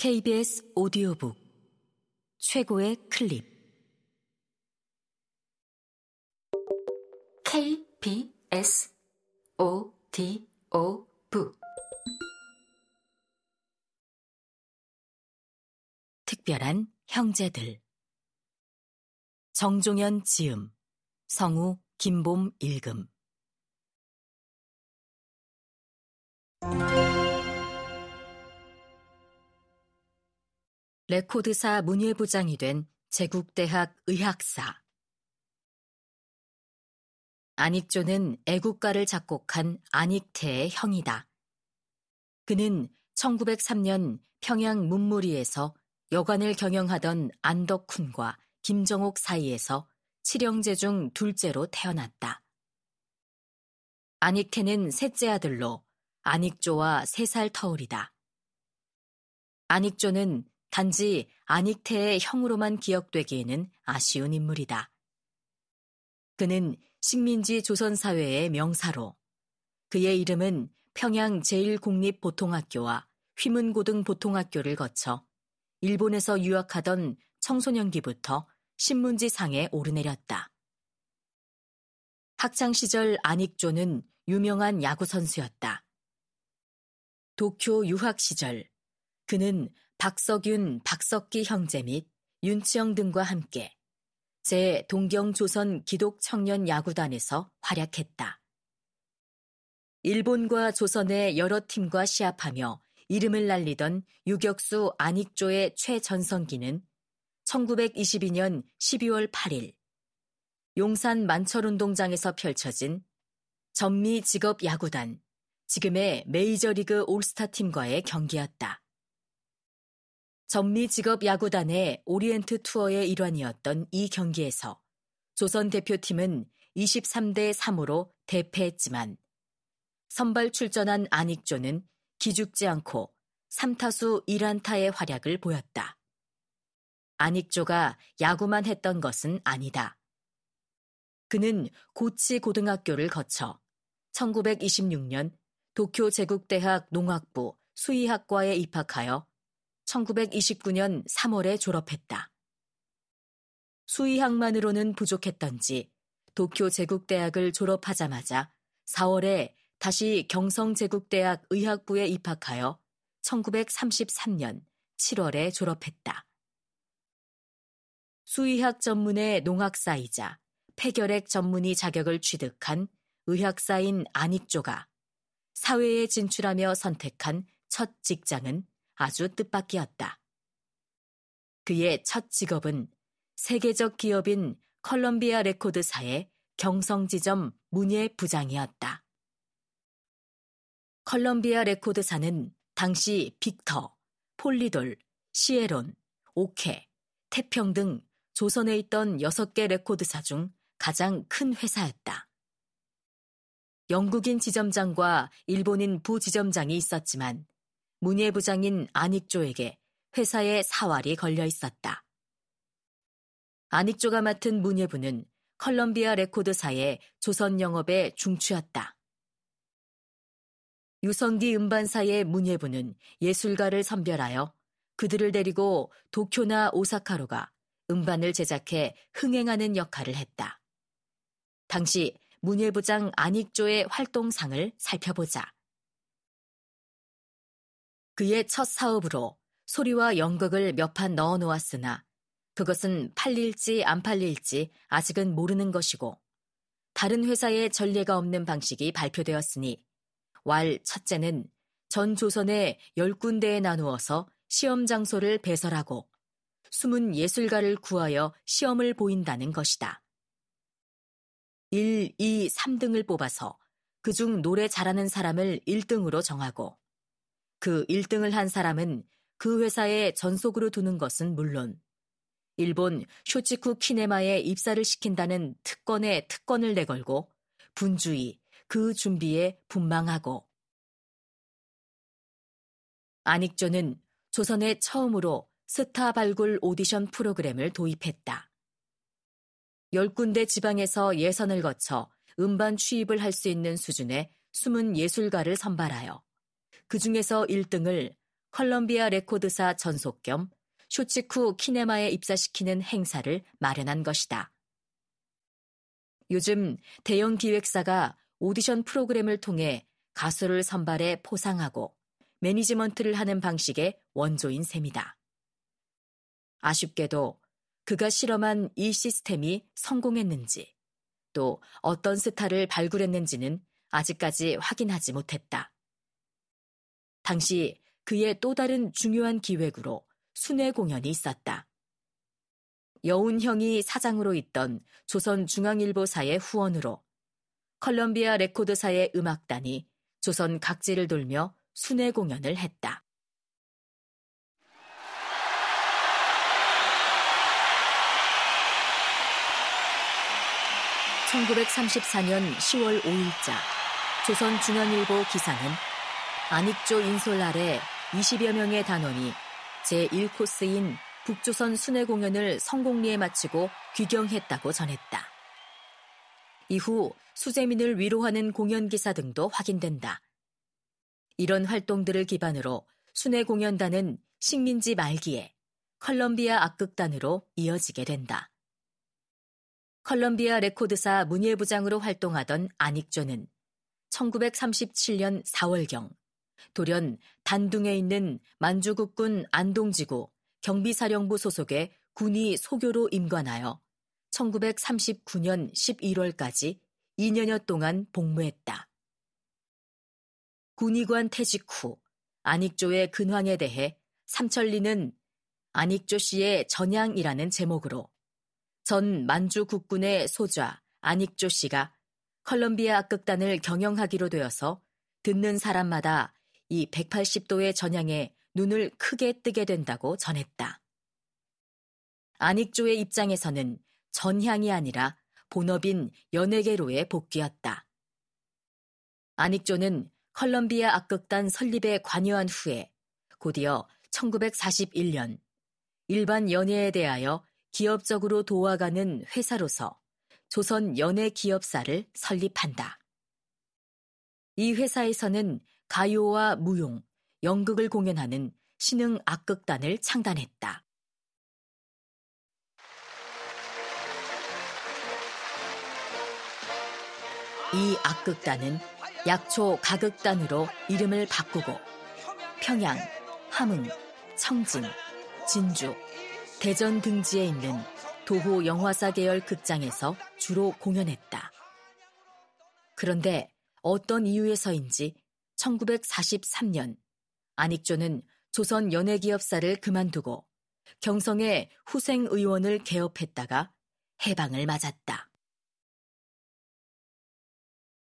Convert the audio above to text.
KBS 오디오북 최고의 클립 KBS 오디오북 특별한 형제들 정종현 지음 성우 김봄 읽음 레코드사 문예부장이 된 제국대학 의학사. 안익조는 애국가를 작곡한 안익태의 형이다. 그는 1903년 평양 문무리에서 여관을 경영하던 안덕훈과 김정옥 사이에서 7형제 중 둘째로 태어났다. 안익태는 셋째 아들로 안익조와 3살 터울이다. 안익조는 단지 안익태의 형으로만 기억되기에는 아쉬운 인물이다. 그는 식민지 조선사회의 명사로 그의 이름은 평양 제1국립보통학교와 휘문고등보통학교를 거쳐 일본에서 유학하던 청소년기부터 신문지상에 오르내렸다. 학창시절 안익조는 유명한 야구선수였다. 도쿄 유학시절 그는 박석윤, 박석기 형제 및 윤치영 등과 함께 제 동경조선 기독청년야구단에서 활약했다. 일본과 조선의 여러 팀과 시합하며 이름을 날리던 유격수 안익조의 최전성기는 1922년 12월 8일 용산 만철운동장에서 펼쳐진 전미직업야구단, 지금의 메이저리그 올스타팀과의 경기였다. 전미직업야구단의 오리엔트 투어의 일환이었던 이 경기에서 조선 대표팀은 23대 3으로 대패했지만 선발 출전한 안익조는 기죽지 않고 3타수 1안타의 활약을 보였다. 안익조가 야구만 했던 것은 아니다. 그는 고치 고등학교를 거쳐 1926년 도쿄제국대학 농학부 수의학과에 입학하여 1929년 3월에 졸업했다. 수의학만으로는 부족했던지 도쿄제국대학을 졸업하자마자 4월에 다시 경성제국대학 의학부에 입학하여 1933년 7월에 졸업했다. 수의학 전문의 농학사이자 폐결핵 전문의 자격을 취득한 의학사인 안익조가 사회에 진출하며 선택한 첫 직장은 아주 뜻밖이었다. 그의 첫 직업은 세계적 기업인 컬럼비아 레코드사의 경성지점 문예부장이었다. 컬럼비아 레코드사는 당시 빅터, 폴리돌, 시에론, 오케, 태평 등 조선에 있던 6개 레코드사 중 가장 큰 회사였다. 영국인 지점장과 일본인 부지점장이 있었지만 문예부장인 안익조에게 회사의 사활이 걸려 있었다. 안익조가 맡은 문예부는 컬럼비아 레코드사의 조선 영업의 중추였다. 유성기 음반사의 문예부는 예술가를 선별하여 그들을 데리고 도쿄나 오사카로 가 음반을 제작해 흥행하는 역할을 했다. 당시 문예부장 안익조의 활동상을 살펴보자. 그의 첫 사업으로 소리와 연극을 몇 판 넣어 놓았으나 그것은 팔릴지 안 팔릴지 아직은 모르는 것이고 다른 회사에 전례가 없는 방식이 발표되었으니 왈 첫째는 전 조선에 10군데에 나누어서 시험 장소를 배설하고 숨은 예술가를 구하여 시험을 보인다는 것이다. 1, 2, 3등을 뽑아서 그중 노래 잘하는 사람을 1등으로 정하고 그 1등을 한 사람은 그 회사에 전속으로 두는 것은 물론 일본 쇼치쿠 키네마에 입사를 시킨다는 특권에 특권을 내걸고 분주히 그 준비에 분망하고 안익조는 조선에 처음으로 스타 발굴 오디션 프로그램을 도입했다. 10군데 지방에서 예선을 거쳐 음반 취입을 할 수 있는 수준의 숨은 예술가를 선발하여 그 중에서 1등을 컬럼비아 레코드사 전속 겸 쇼츠쿠 키네마에 입사시키는 행사를 마련한 것이다. 요즘 대형 기획사가 오디션 프로그램을 통해 가수를 선발해 포상하고 매니지먼트를 하는 방식의 원조인 셈이다. 아쉽게도 그가 실험한 이 시스템이 성공했는지 또 어떤 스타를 발굴했는지는 아직까지 확인하지 못했다. 당시 그의 또 다른 중요한 기획으로 순회 공연이 있었다. 여운형이 사장으로 있던 조선중앙일보사의 후원으로 컬럼비아 레코드사의 음악단이 조선 각지를 돌며 순회 공연을 했다. (목소리) 1934년 10월 5일자 조선중앙일보 기사는 안익조 인솔 아래 20여 명의 단원이 제1코스인 북조선 순회 공연을 성공리에 마치고 귀경했다고 전했다. 이후 수재민을 위로하는 공연기사 등도 확인된다. 이런 활동들을 기반으로 순회 공연단은 식민지 말기에 컬럼비아 악극단으로 이어지게 된다. 컬럼비아 레코드사 문예부장으로 활동하던 안익조는 1937년 4월경 돌연 단둥에 있는 만주국군 안동지구 경비사령부 소속의 군이 소교로 임관하여 1939년 11월까지 2년여 동안 복무했다. 군의관 퇴직 후 안익조의 근황에 대해 삼천리는 안익조 씨의 전향이라는 제목으로 전 만주국군의 소좌 안익조 씨가 컬럼비아 악극단을 경영하기로 되어서 듣는 사람마다 이 180도의 전향에 눈을 크게 뜨게 된다고 전했다. 안익조의 입장에서는 전향이 아니라 본업인 연예계로의 복귀였다. 안익조는 컬럼비아 악극단 설립에 관여한 후에 곧이어 1941년 일반 연예에 대하여 기업적으로 도와가는 회사로서 조선연예기업사를 설립한다. 이 회사에서는 가요와 무용, 연극을 공연하는 신흥 악극단을 창단했다. 이 악극단은 약초 가극단으로 이름을 바꾸고 평양, 함흥, 청진, 진주, 대전 등지에 있는 도호 영화사 계열 극장에서 주로 공연했다. 그런데 어떤 이유에서인지 1943년 안익조는 조선 연예기업사를 그만두고 경성의 후생 의원을 개업했다가 해방을 맞았다.